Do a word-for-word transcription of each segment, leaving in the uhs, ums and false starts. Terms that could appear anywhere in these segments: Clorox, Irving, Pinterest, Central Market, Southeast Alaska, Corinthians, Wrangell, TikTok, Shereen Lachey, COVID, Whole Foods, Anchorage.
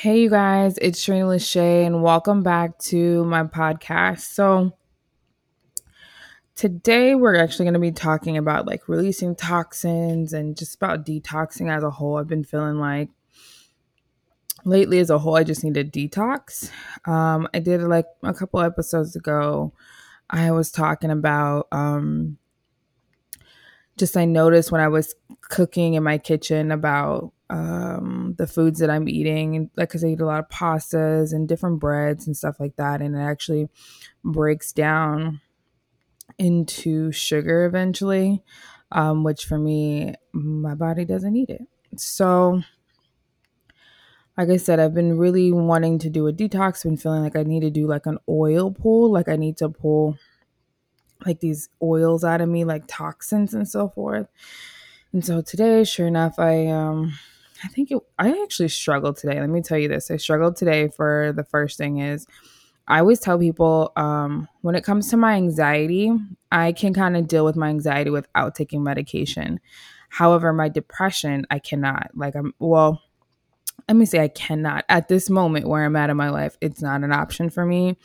Hey, you guys, it's Shereen Lachey, and welcome back to my podcast. So today we're actually going to be talking about like releasing toxins and just about detoxing as a whole. I've been feeling like lately as a whole, I just need a detox. Um, I did like a couple episodes ago, I was talking about um, just I noticed when I was cooking in my kitchen about um, the foods that I'm eating, and like, cause I eat a lot of pastas and different breads and stuff like that. And it actually breaks down into sugar eventually, um, which for me, my body doesn't need it. So like I said, I've been really wanting to do a detox, been feeling like I need to do like an oil pull. Like I need to pull like these oils out of me, like toxins and so forth. And so today, sure enough, I, um, I think it, I actually struggled today. Let me tell you this. I struggled today for the first thing is I always tell people, um, when it comes to my anxiety, I can kind of deal with my anxiety without taking medication. However, my depression, I cannot. Like I'm, well, let me say I cannot. At this moment where I'm at in my life, it's not an option for me.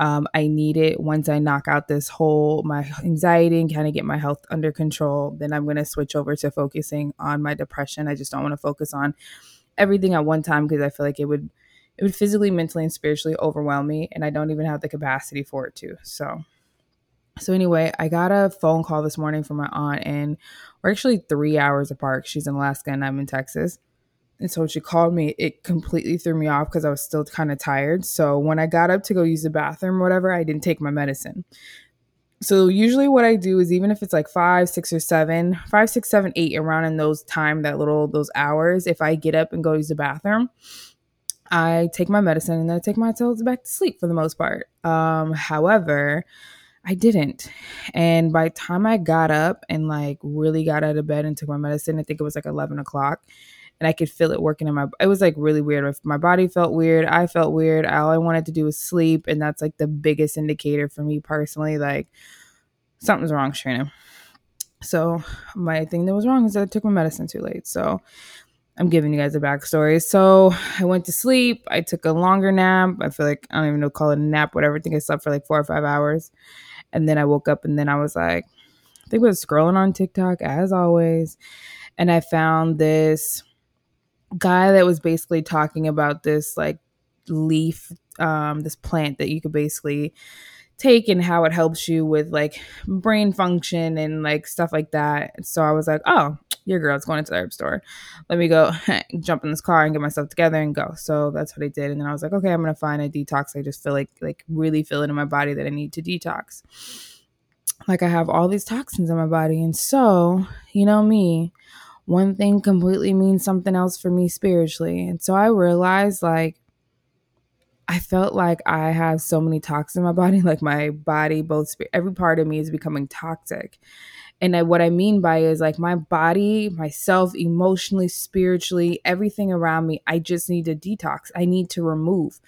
Um, I need it. Once I knock out this whole, my anxiety and kind of get my health under control, then I'm going to switch over to focusing on my depression. I just don't want to focus on everything at one time because I feel like it would, it would physically, mentally, and spiritually overwhelm me. And I don't even have the capacity for it to. So, so anyway, I got a phone call this morning from my aunt, and we're actually three hours apart. She's in Alaska and I'm in Texas. And so when she called me, it completely threw me off because I was still kind of tired. So when I got up to go use the bathroom or whatever, I didn't take my medicine. So usually what I do is even if it's like five, six or seven, five, six, seven, eight, around in those time, that little, those hours, if I get up and go use the bathroom, I take my medicine and then I take my pills back to sleep for the most part. Um, however, I didn't. And by the time I got up and like really got out of bed and took my medicine, I think it was like eleven o'clock. And I could feel it working in my, it was like really weird. My body felt weird. I felt weird. All I wanted to do was sleep. And that's like the biggest indicator for me personally, like something's wrong, Shereen. So my thing that was wrong is that I took my medicine too late. So I'm giving you guys a backstory. So I went to sleep. I took a longer nap. I feel like, I don't even know, call it a nap, whatever. I think I slept for like four or five hours. And then I woke up and then I was like, I think I was scrolling on TikTok as always. And I found this guy that was basically talking about this like leaf, um, this plant that you could basically take and how it helps you with like brain function and like stuff like that. So I was like, oh, your girl's going into the herb store. Let me go jump in this car and get myself together and go. So that's what I did. And then I was like, okay, I'm going to find a detox. I just feel like, like really feel it in my body that I need to detox. Like I have all these toxins in my body. And so, you know me, one thing completely means something else for me spiritually. And so I realized like, I felt like I have so many toxins in my body, like my body, both, every part of me is becoming toxic. And I, what I mean by is like my body, myself, emotionally, spiritually, everything around me, I just need to detox. I need to remove.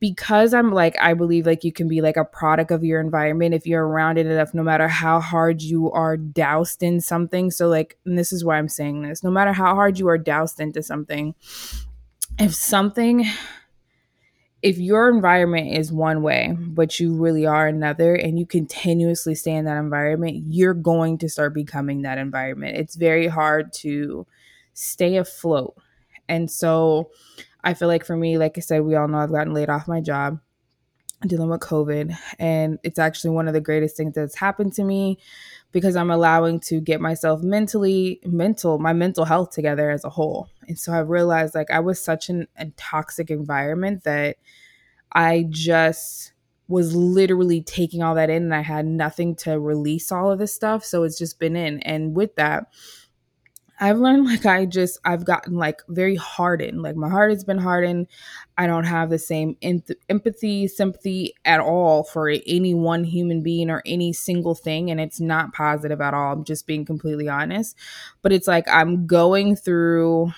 Because I'm like, I believe like you can be like a product of your environment if you're around it enough, no matter how hard you are doused in something. So like, and this is why I'm saying this, no matter how hard you are doused into something, if something, if your environment is one way, but you really are another and you continuously stay in that environment, you're going to start becoming that environment. It's very hard to stay afloat. And so I feel like for me, like I said, we all know I've gotten laid off my job dealing with COVID. And it's actually one of the greatest things that's happened to me because I'm allowing to get myself mentally, mental, my mental health together as a whole. And so I realized like I was such an, a toxic environment that I just was literally taking all that in and I had nothing to release all of this stuff. So it's just been in. And with that, I've learned like I just, I've gotten like very hardened. Like my heart has been hardened. I don't have the same enth- empathy, sympathy at all for any one human being or any single thing. And it's not positive at all. I'm just being completely honest. But it's like I'm going through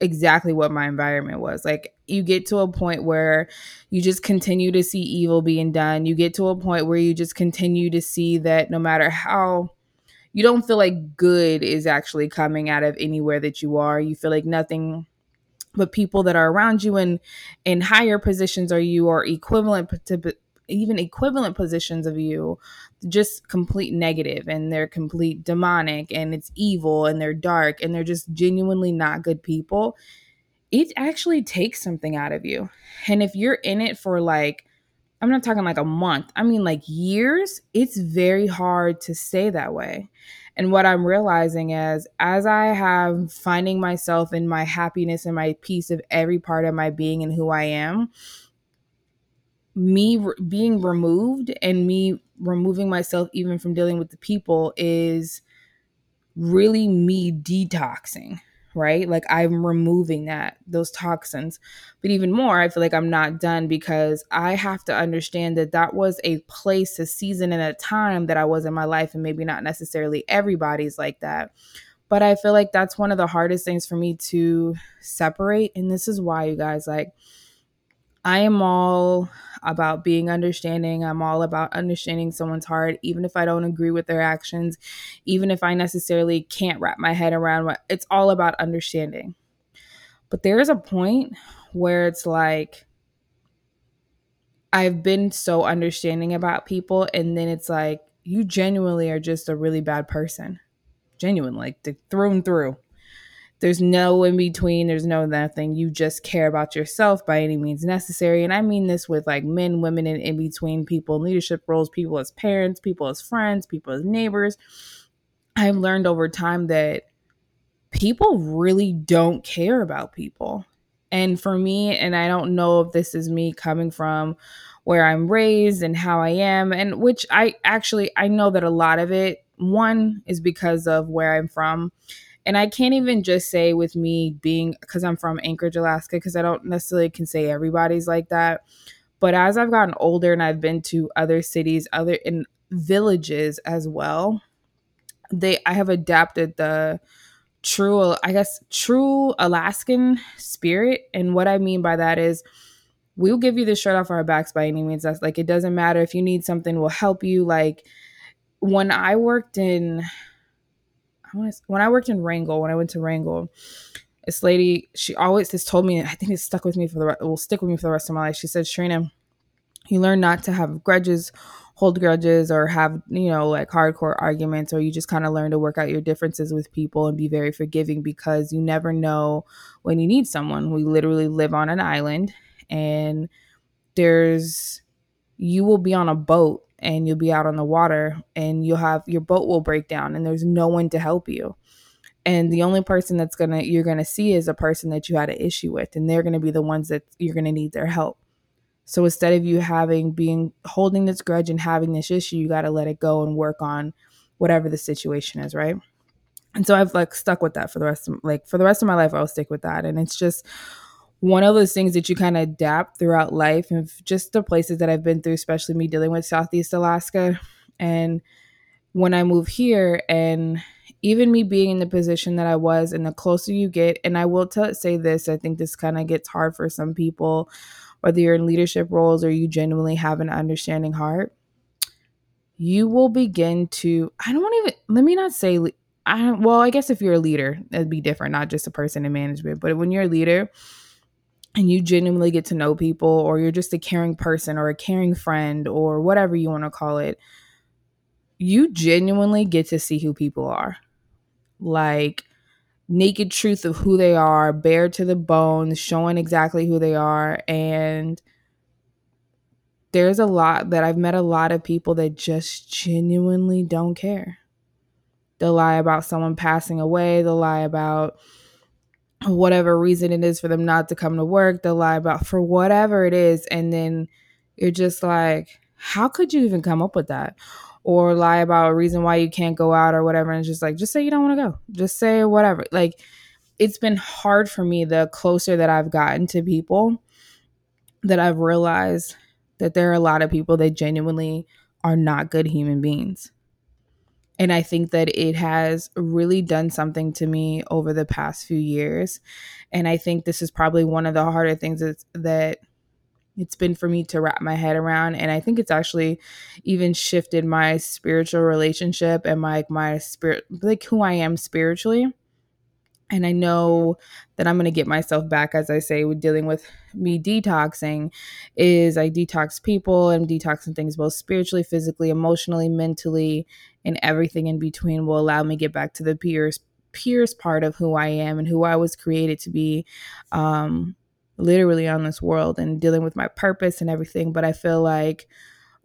exactly what my environment was. Like you get to a point where you just continue to see evil being done. You get to a point where you just continue to see that no matter how, you don't feel like good is actually coming out of anywhere that you are. You feel like nothing but people that are around you in in higher positions are you or equivalent to even equivalent positions of you, just complete negative, and they're complete demonic, and it's evil, and they're dark, and they're just genuinely not good people. It actually takes something out of you. And if you're in it for like, I'm not talking like a month, I mean like years, it's very hard to stay that way. And what I'm realizing is, as I have finding myself in my happiness and my peace of every part of my being and who I am, me re- being removed and me removing myself even from dealing with the people is really me detoxing, right? Like I'm removing that, those toxins. But even more, I feel like I'm not done, because I have to understand that that was a place, a season, and a time that I was in my life. And maybe not necessarily everybody's like that, but I feel like that's one of the hardest things for me to separate. And this is why, you guys, like, I am all about being understanding. I'm all about understanding someone's heart, even if I don't agree with their actions, even if I necessarily can't wrap my head around what, it's all about understanding. But there is a point where it's like, I've been so understanding about people, and then it's like, you genuinely are just a really bad person. Genuine, like through and through. There's no in between. There's no nothing. You just care about yourself by any means necessary. And I mean this with like men, women, and in between people in leadership roles, people as parents, people as friends, people as neighbors. I've learned over time that people really don't care about people. And for me, and I don't know if this is me coming from where I'm raised and how I am, and which I actually, I know that a lot of it, one, is because of where I'm from. And I can't even just say with me being, because I'm from Anchorage, Alaska, because I don't necessarily can say everybody's like that. But as I've gotten older and I've been to other cities, other in villages as well, they I have adapted the true, I guess, true Alaskan spirit. And what I mean by that is, we'll give you the shirt off our backs by any means. That's like, it doesn't matter if you need something, we'll help you. Like when I worked in... When I worked in Wrangell, when I went to Wrangell, this lady, she always just told me, I think it stuck with me for the re- will stick with me for the rest of my life. She said, "Shereen, you learn not to have grudges, hold grudges, or have, you know, like hardcore arguments, or you just kind of learn to work out your differences with people and be very forgiving, because you never know when you need someone." We literally live on an island, and there's, you will be on a boat, and you'll be out on the water, and you'll have, your boat will break down, and there's no one to help you. And the only person that's going to, you're going to see is a person that you had an issue with, and they're going to be the ones that you're going to need their help. So instead of you having, being, holding this grudge and having this issue, you got to let it go and work on whatever the situation is, right? And so I've like stuck with that for the rest of, like for the rest of my life, I'll stick with that. And it's just one of those things that you kind of adapt throughout life, and just the places that I've been through, especially me dealing with Southeast Alaska. And when I moved here, and even me being in the position that I was, and the closer you get, and I will t- say this, I think this kind of gets hard for some people, whether you're in leadership roles or you genuinely have an understanding heart, you will begin to, I don't even, let me not say, I well, I guess if you're a leader, it'd be different, not just a person in management, but when you're a leader, and you genuinely get to know people, or you're just a caring person or a caring friend or whatever you want to call it, you genuinely get to see who people are. Like naked truth of who they are, bare to the bone, showing exactly who they are. And there's a lot that I've met a lot of people that just genuinely don't care. They'll lie about someone passing away. They'll lie about whatever reason it is for them not to come to work, they'll lie about for whatever it is. And then you're just like, how could you even come up with that? Or lie about a reason why you can't go out or whatever. And it's just like, just say you don't want to go. Just say whatever. Like, it's been hard for me the closer that I've gotten to people, that I've realized that there are a lot of people that genuinely are not good human beings. And I think that it has really done something to me over the past few years. And I think this is probably one of the harder things that's, that it's been for me to wrap my head around. And I think it's actually even shifted my spiritual relationship and my, my spirit, like who I am spiritually. And I know that I'm going to get myself back, as I say, with dealing with me detoxing, is I detox people and detoxing things both spiritually, physically, emotionally, mentally, and everything in between will allow me to get back to the purest, purest part of who I am and who I was created to be, um, literally on this world, and dealing with my purpose and everything. But I feel like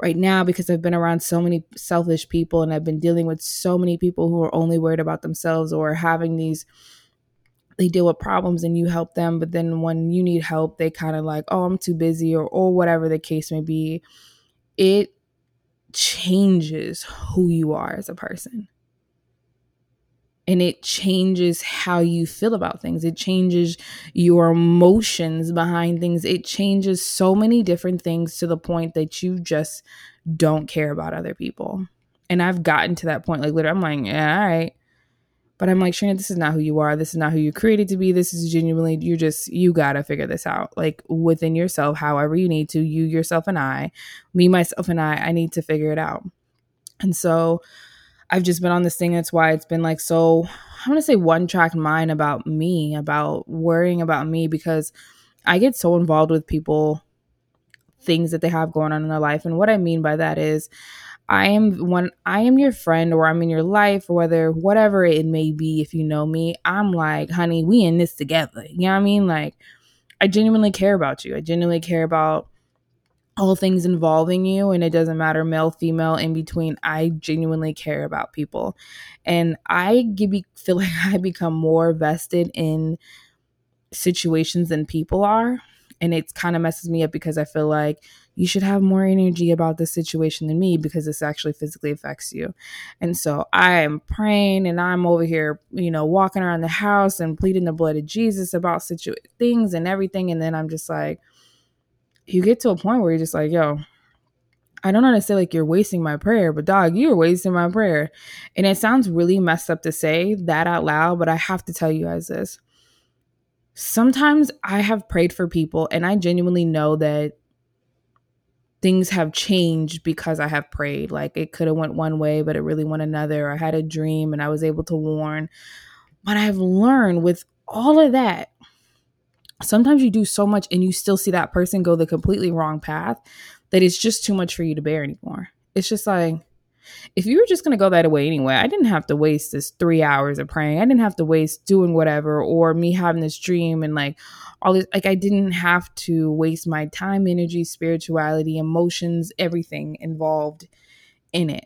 right now, because I've been around so many selfish people and I've been dealing with so many people who are only worried about themselves or having these... they deal with problems and you help them, but then when you need help, they kind of like, oh, I'm too busy, or, or whatever the case may be. It changes who you are as a person. And it changes how you feel about things. It changes your emotions behind things. It changes so many different things to the point that you just don't care about other people. And I've gotten to that point. Like, literally, I'm like, yeah, all right. But I'm like, Shereen, this is not who you are. This is not who you're created to be. This is genuinely, you're just, you got to figure this out. Like within yourself, however you need to, you, yourself, and I, me, myself, and I, I need to figure it out. And so I've just been on this thing. That's why it's been like, so I want to say one track mind about me, about worrying about me, because I get so involved with people, things that they have going on in their life. And what I mean by that is, I am when I am your friend, or I'm in your life, or whether whatever it may be, if you know me, I'm like, honey, we in this together. You know what I mean? Like, I genuinely care about you. I genuinely care about all things involving you. And it doesn't matter, male, female, in between. I genuinely care about people. And I give, feel like I become more vested in situations than people are. And it kind of messes me up, because I feel like you should have more energy about this situation than me, because this actually physically affects you. And so I am praying, and I'm over here, you know, walking around the house and pleading the blood of Jesus about situ- things and everything. And then I'm just like, you get to a point where you're just like, yo, I don't want to say like you're wasting my prayer, but dog, you're wasting my prayer. And it sounds really messed up to say that out loud, but I have to tell you guys this. Sometimes I have prayed for people, and I genuinely know that things have changed because I have prayed. Like, it could have went one way, but it really went another. I had a dream and I was able to warn. But I've learned with all of that, sometimes you do so much and you still see that person go the completely wrong path that it's just too much for you to bear anymore. It's just like, if you were just going to go that way anyway, I didn't have to waste this three hours of praying. I didn't have to waste doing whatever, or me having this dream and like all this. Like, I didn't have to waste my time, energy, spirituality, emotions, everything involved in it.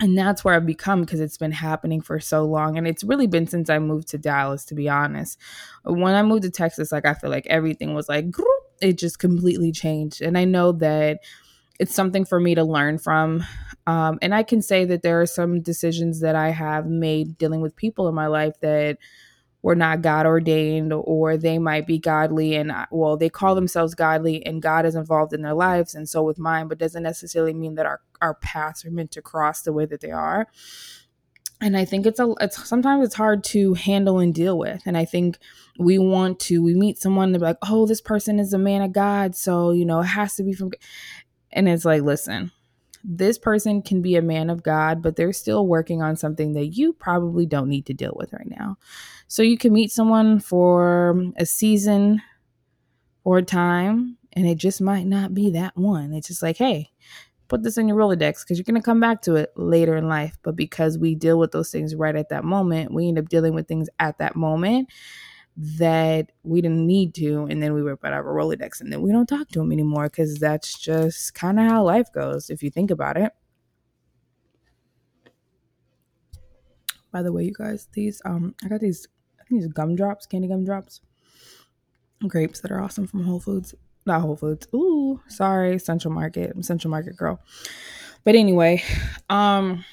And that's where I've become, because it's been happening for so long. And it's really been since I moved to Dallas, to be honest. When I moved to Texas, like, I feel like everything was like, it just completely changed. And I know that it's something for me to learn from. Um, and I can say that there are some decisions that I have made dealing with people in my life that were not God ordained, or they might be godly and, well, they call themselves godly and God is involved in their lives. And so with mine, but doesn't necessarily mean that our, our paths are meant to cross the way that they are. And I think it's a, it's sometimes it's hard to handle and deal with. And I think we want to, we meet someone, they're like, oh, this person is a man of God, so, you know, it has to be from God. And it's like, listen, this person can be a man of God, but they're still working on something that you probably don't need to deal with right now. So you can meet someone for a season or a time, and it just might not be that one. It's just like, hey, put this in your Rolodex, because you're going to come back to it later in life. But because we deal with those things right at that moment, we end up dealing with things at that moment that we didn't need to, and then we rip out our Rolodex, and then we don't talk to them anymore, because that's just kind of how life goes, if you think about it. By the way, you guys, these um, I got these, I think these gumdrops, candy gumdrops, grapes that are awesome from Whole Foods. Not Whole Foods. Ooh, sorry, Central Market. I'm Central Market girl. But anyway, um,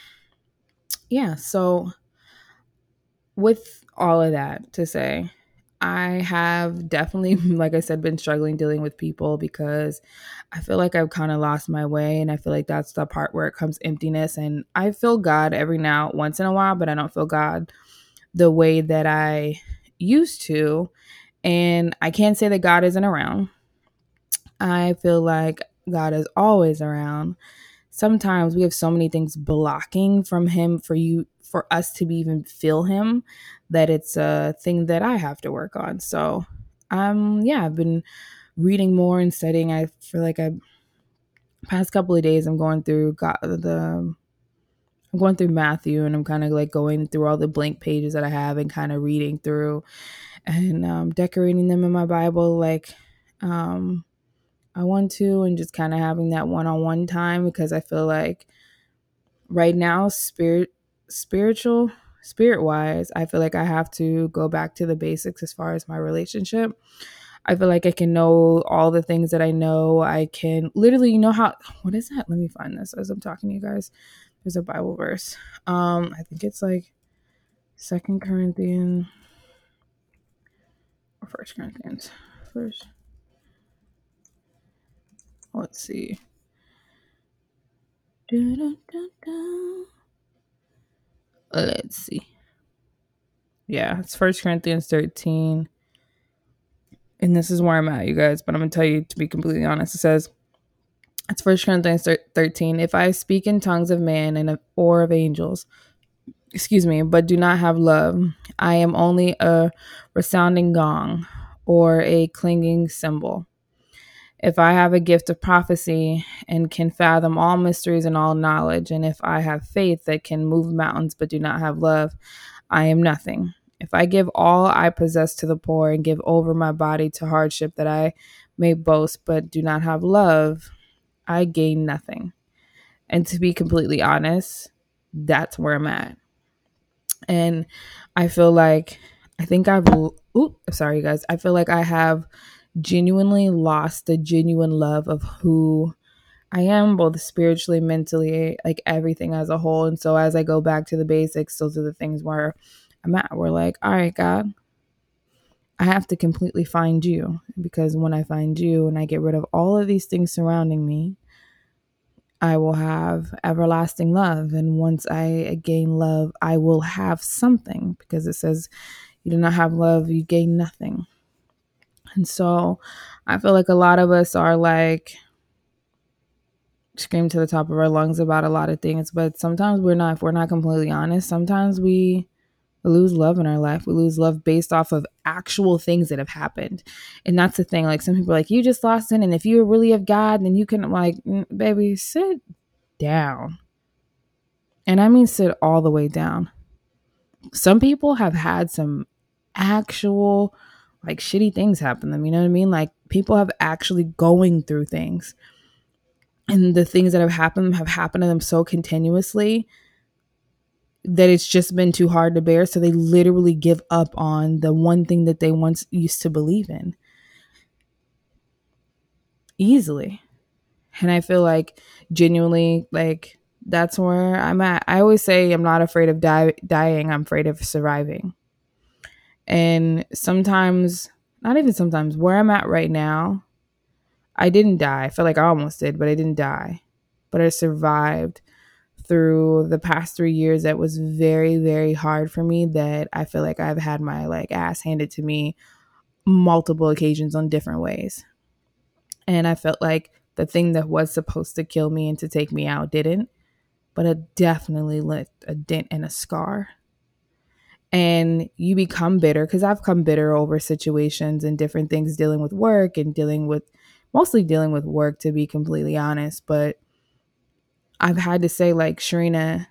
yeah. So with all of that to say, I have definitely, like I said, been struggling dealing with people, because I feel like I've kind of lost my way. And I feel like that's the part where it comes emptiness. And I feel God every now, once in a while, but I don't feel God the way that I used to. And I can't say that God isn't around. I feel like God is always around. Sometimes we have so many things blocking from him for you, for us to even feel him, that it's a thing that I have to work on. So um, yeah, I've been reading more and studying. I feel like I past couple of days I'm going through got the I'm going through Matthew, and I'm kind of like going through all the blank pages that I have and kind of reading through and um, decorating them in my Bible like um, I want to, and just kind of having that one-on-one time, because I feel like right now spirit spiritual spirit wise I feel like I have to go back to the basics as far as my relationship. I feel like I can know all the things that I know. I can literally, you know how, what is that? Let me find this as I'm talking to you guys. There's a Bible verse. Um, I think it's like Second Corinthians or First Corinthians. First. Let's see. Let's see. Yeah, it's First Corinthians thirteen. And this is where I'm at, you guys, but I'm going to tell you, to be completely honest, it says, it's First Corinthians thirteen, if I speak in tongues of man and of, or of angels, excuse me, but do not have love, I am only a resounding gong or a clanging cymbal. If I have a gift of prophecy and can fathom all mysteries and all knowledge, and if I have faith that can move mountains but do not have love, I am nothing. If I give all I possess to the poor and give over my body to hardship that I may boast but do not have love, I gain nothing. And to be completely honest, that's where I'm at. And I feel like, I think I've, ooh, sorry guys, I feel like I have genuinely lost the genuine love of who I am, both spiritually, mentally, like everything as a whole. And so as I go back to the basics, those are the things where I'm at. We're like, all right, God, I have to completely find you, because when I find you and I get rid of all of these things surrounding me, I will have everlasting love. And once I gain love, I will have something, because it says you do not have love, you gain nothing. And so I feel like a lot of us are like scream to the top of our lungs about a lot of things, but sometimes we're not, if we're not completely honest, sometimes we We lose love in our life. We lose love based off of actual things that have happened. And that's the thing. Like some people are like, you just lost it. And if you really have God, then you can, I'm like, baby, sit down. And I mean, sit all the way down. Some people have had some actual like shitty things happen to them. You know what I mean? Like people have actually going through things, and the things that have happened have happened to them so continuously that it's just been too hard to bear. So they literally give up on the one thing that they once used to believe in easily. And I feel like genuinely, like that's where I'm at. I always say I'm not afraid of di- dying. I'm afraid of surviving. And sometimes, not even sometimes, where I'm at right now, I didn't die. I feel like I almost did, but I didn't die. But I survived through the past three years that was very, very hard for me, that I feel like I've had my like ass handed to me multiple occasions on different ways. And I felt like the thing that was supposed to kill me and to take me out didn't, but it definitely left a dent and a scar. And you become bitter, because I've come bitter over situations and different things, dealing with work and dealing with, mostly dealing with work, to be completely honest. But I've had to say, like, Shereen,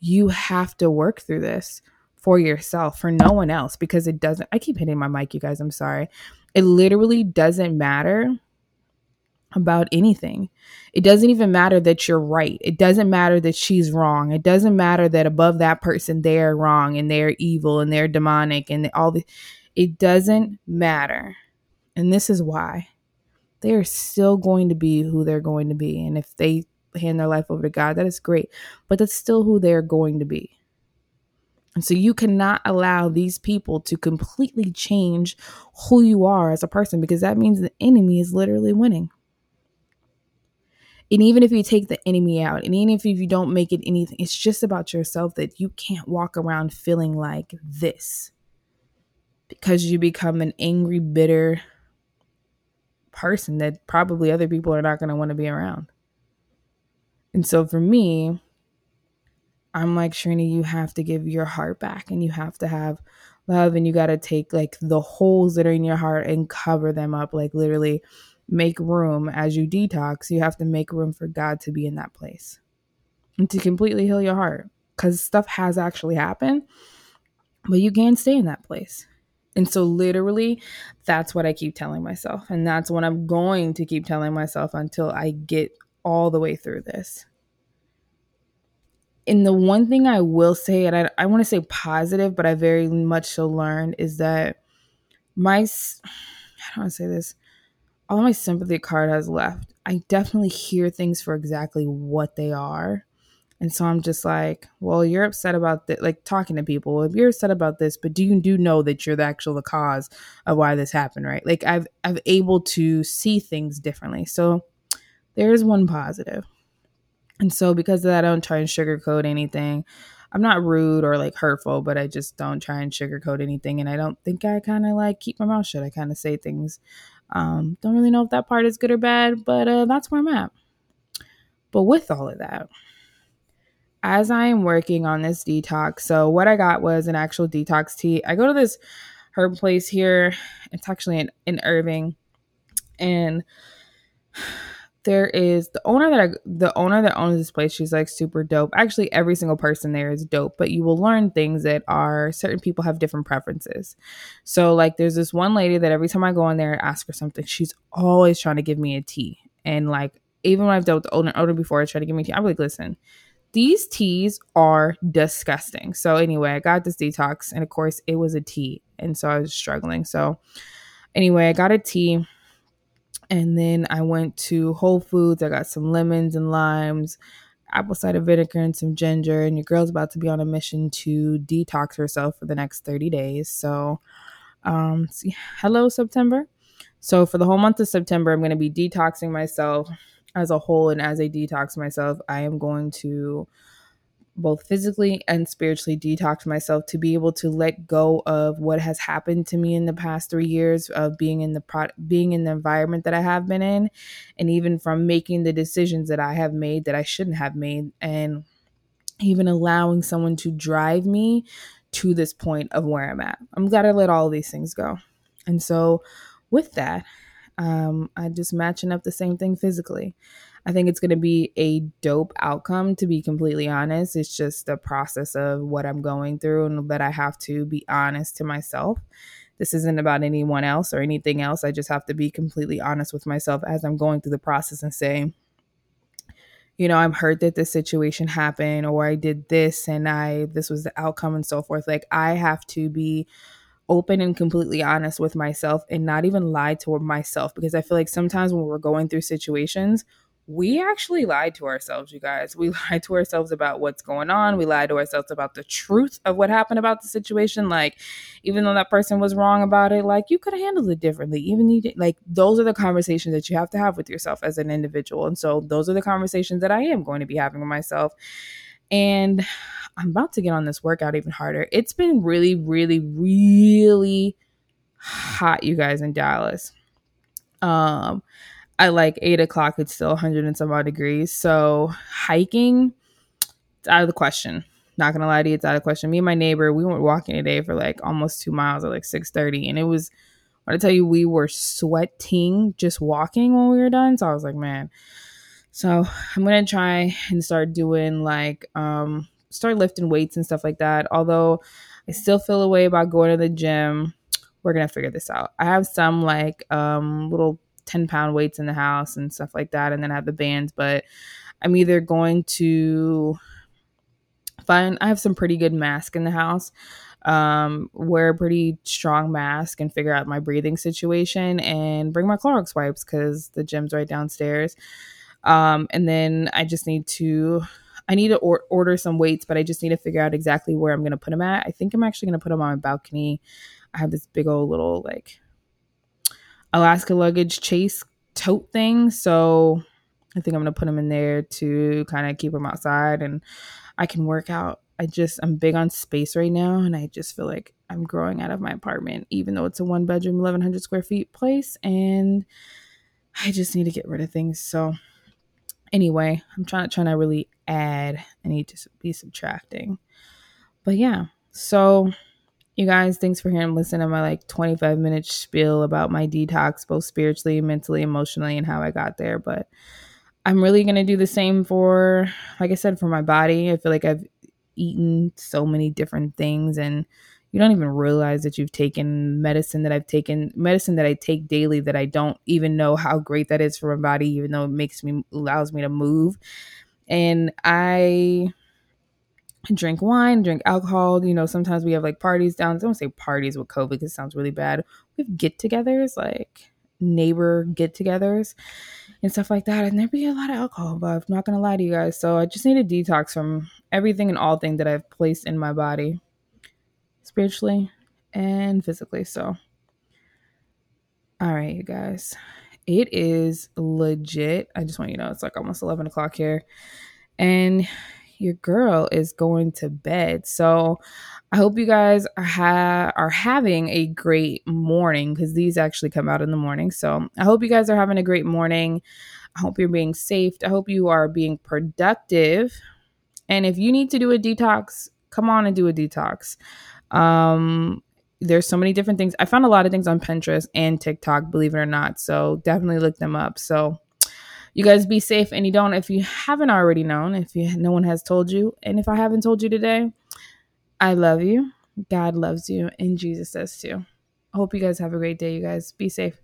you have to work through this for yourself, for no one else, because it doesn't, I keep hitting my mic, you guys, I'm sorry. It literally doesn't matter about anything. It doesn't even matter that you're right. It doesn't matter that she's wrong. It doesn't matter that above that person, they're wrong and they're evil and they're demonic and all the, it doesn't matter. And this is why they are still going to be who they're going to be. And if they hand their life over to God, that is great, but that's still who they're going to be. And so you cannot allow these people to completely change who you are as a person, because that means the enemy is literally winning. And even if you take the enemy out, and even if you don't make it anything, it's just about yourself, that you can't walk around feeling like this, because you become an angry, bitter person that probably other people are not going to want to be around. And so for me, I'm like, Shereen, you have to give your heart back, and you have to have love, and you got to take like the holes that are in your heart and cover them up. Like literally make room as you detox. You have to make room for God to be in that place and to completely heal your heart, because stuff has actually happened, but you can't stay in that place. And so literally that's what I keep telling myself. And that's what I'm going to keep telling myself until I get all the way through this. And the one thing I will say, and I, I want to say positive, but I very much so learned, is that my, I don't want to say this, all my sympathy card has left. I definitely hear things for exactly what they are. And so I'm just like, well, you're upset about that, like talking to people. If you're upset about this, but do you do know that you're the actual the cause of why this happened, right? Like I've I've able to see things differently. So there is one positive. And so because of that, I don't try and sugarcoat anything. I'm not rude or like hurtful, but I just don't try and sugarcoat anything. And I don't think I kind of like keep my mouth shut. I kind of say things. Um, don't really know if that part is good or bad, but uh, that's where I'm at. But with all of that, as I am working on this detox, so what I got was an actual detox tea. I go to this herb place here. It's actually in, in Irving. And there is the owner that I, the owner that owns this place. She's like super dope. Actually, every single person there is dope, but you will learn things that are certain people have different preferences. So like there's this one lady that every time I go in there and ask her something, she's always trying to give me a tea. And like, even when I've dealt with the owner, owner before, I try to give me a tea. I'm like, listen, these teas are disgusting. So anyway, I got this detox and of course it was a tea. And so I was struggling. So anyway, I got a tea. And then I went to Whole Foods. I got some lemons and limes, apple cider vinegar, and some ginger. And your girl's about to be on a mission to detox herself for the next thirty days. So, um, see, hello, September. So for the whole month of September, I'm going to be detoxing myself as a whole. And as I detox myself, I am going to both physically and spiritually detox myself to be able to let go of what has happened to me in the past three years of being in the pro- being in the environment that I have been in, and even from making the decisions that I have made that I shouldn't have made, and even allowing someone to drive me to this point of where I'm at. I'm glad I let all these things go. And so with that, um, I'm just matching up the same thing physically. I think it's going to be a dope outcome, to be completely honest. It's just the process of what I'm going through and that I have to be honest to myself. This isn't about anyone else or anything else. I just have to be completely honest with myself as I'm going through the process and say, you know, I'm hurt that this situation happened, or I did this and I this was the outcome and so forth. Like I have to be open and completely honest with myself and not even lie to myself, because I feel like sometimes when we're going through situations, we actually lied to ourselves, you guys. We lied to ourselves about what's going on. We lied to ourselves about the truth of what happened about the situation. Like, even though that person was wrong about it, like, you could have handled it differently. Even you did, like, those are the conversations that you have to have with yourself as an individual. And so those are the conversations that I am going to be having with myself. And I'm about to get on this workout even harder. It's been really, really, really hot, you guys, in Dallas. Um... At like eight o'clock, it's still one hundred and some odd degrees. So hiking, it's out of the question. Not going to lie to you, it's out of the question. Me and my neighbor, we went walking today for like almost two miles at like six thirty. And it was, when I tell you, we were sweating just walking when we were done. So I was like, man. So I'm going to try and start doing like, um, start lifting weights and stuff like that. Although I still feel a way about going to the gym. We're going to figure this out. I have some like um little ten pound weights in the house and stuff like that. And then I have the bands, but I'm either going to find, I have some pretty good mask in the house, um, wear a pretty strong mask and figure out my breathing situation and bring my Clorox wipes, 'cause the gym's right downstairs. Um, and then I just need to, I need to or- order some weights, but I just need to figure out exactly where I'm going to put them at. I think I'm actually going to put them on my balcony. I have this big old little like Alaska luggage chase tote thing. So I think I'm going to put them in there to kind of keep them outside and I can work out. I just, I'm big on space right now. And I just feel like I'm growing out of my apartment, even though it's a one bedroom, eleven hundred square feet place. And I just need to get rid of things. So anyway, I'm trying to, trying to really add. I need to be subtracting. But yeah, so you guys, thanks for hearing and listening to my like twenty-five minute spiel about my detox, both spiritually, mentally, emotionally, and how I got there. But I'm really going to do the same for, like I said, for my body. I feel like I've eaten so many different things, and you don't even realize that you've taken medicine that I've taken, medicine that I take daily that I don't even know how great that is for my body, even though it makes me, allows me to move. And I drink wine, drink alcohol. You know, sometimes we have like parties down. I don't say parties with COVID because it sounds really bad. We have get-togethers, like neighbor get-togethers and stuff like that. And there be a lot of alcohol, but I'm not going to lie to you guys. So I just need a detox from everything and all thing that I've placed in my body, spiritually and physically. So, all right, you guys, it is legit. I just want you to know it's like almost eleven o'clock here, and your girl is going to bed. So I hope you guys are, ha- are having a great morning, because these actually come out in the morning. So I hope you guys are having a great morning. I hope you're being safe. I hope you are being productive. And if you need to do a detox, come on and do a detox. Um, there's so many different things. I found a lot of things on Pinterest and TikTok, believe it or not. So definitely look them up. So you guys be safe. And you don't, if you haven't already known, if you, no one has told you, and if I haven't told you today, I love you. God loves you. And Jesus does too. I hope you guys have a great day. You guys be safe.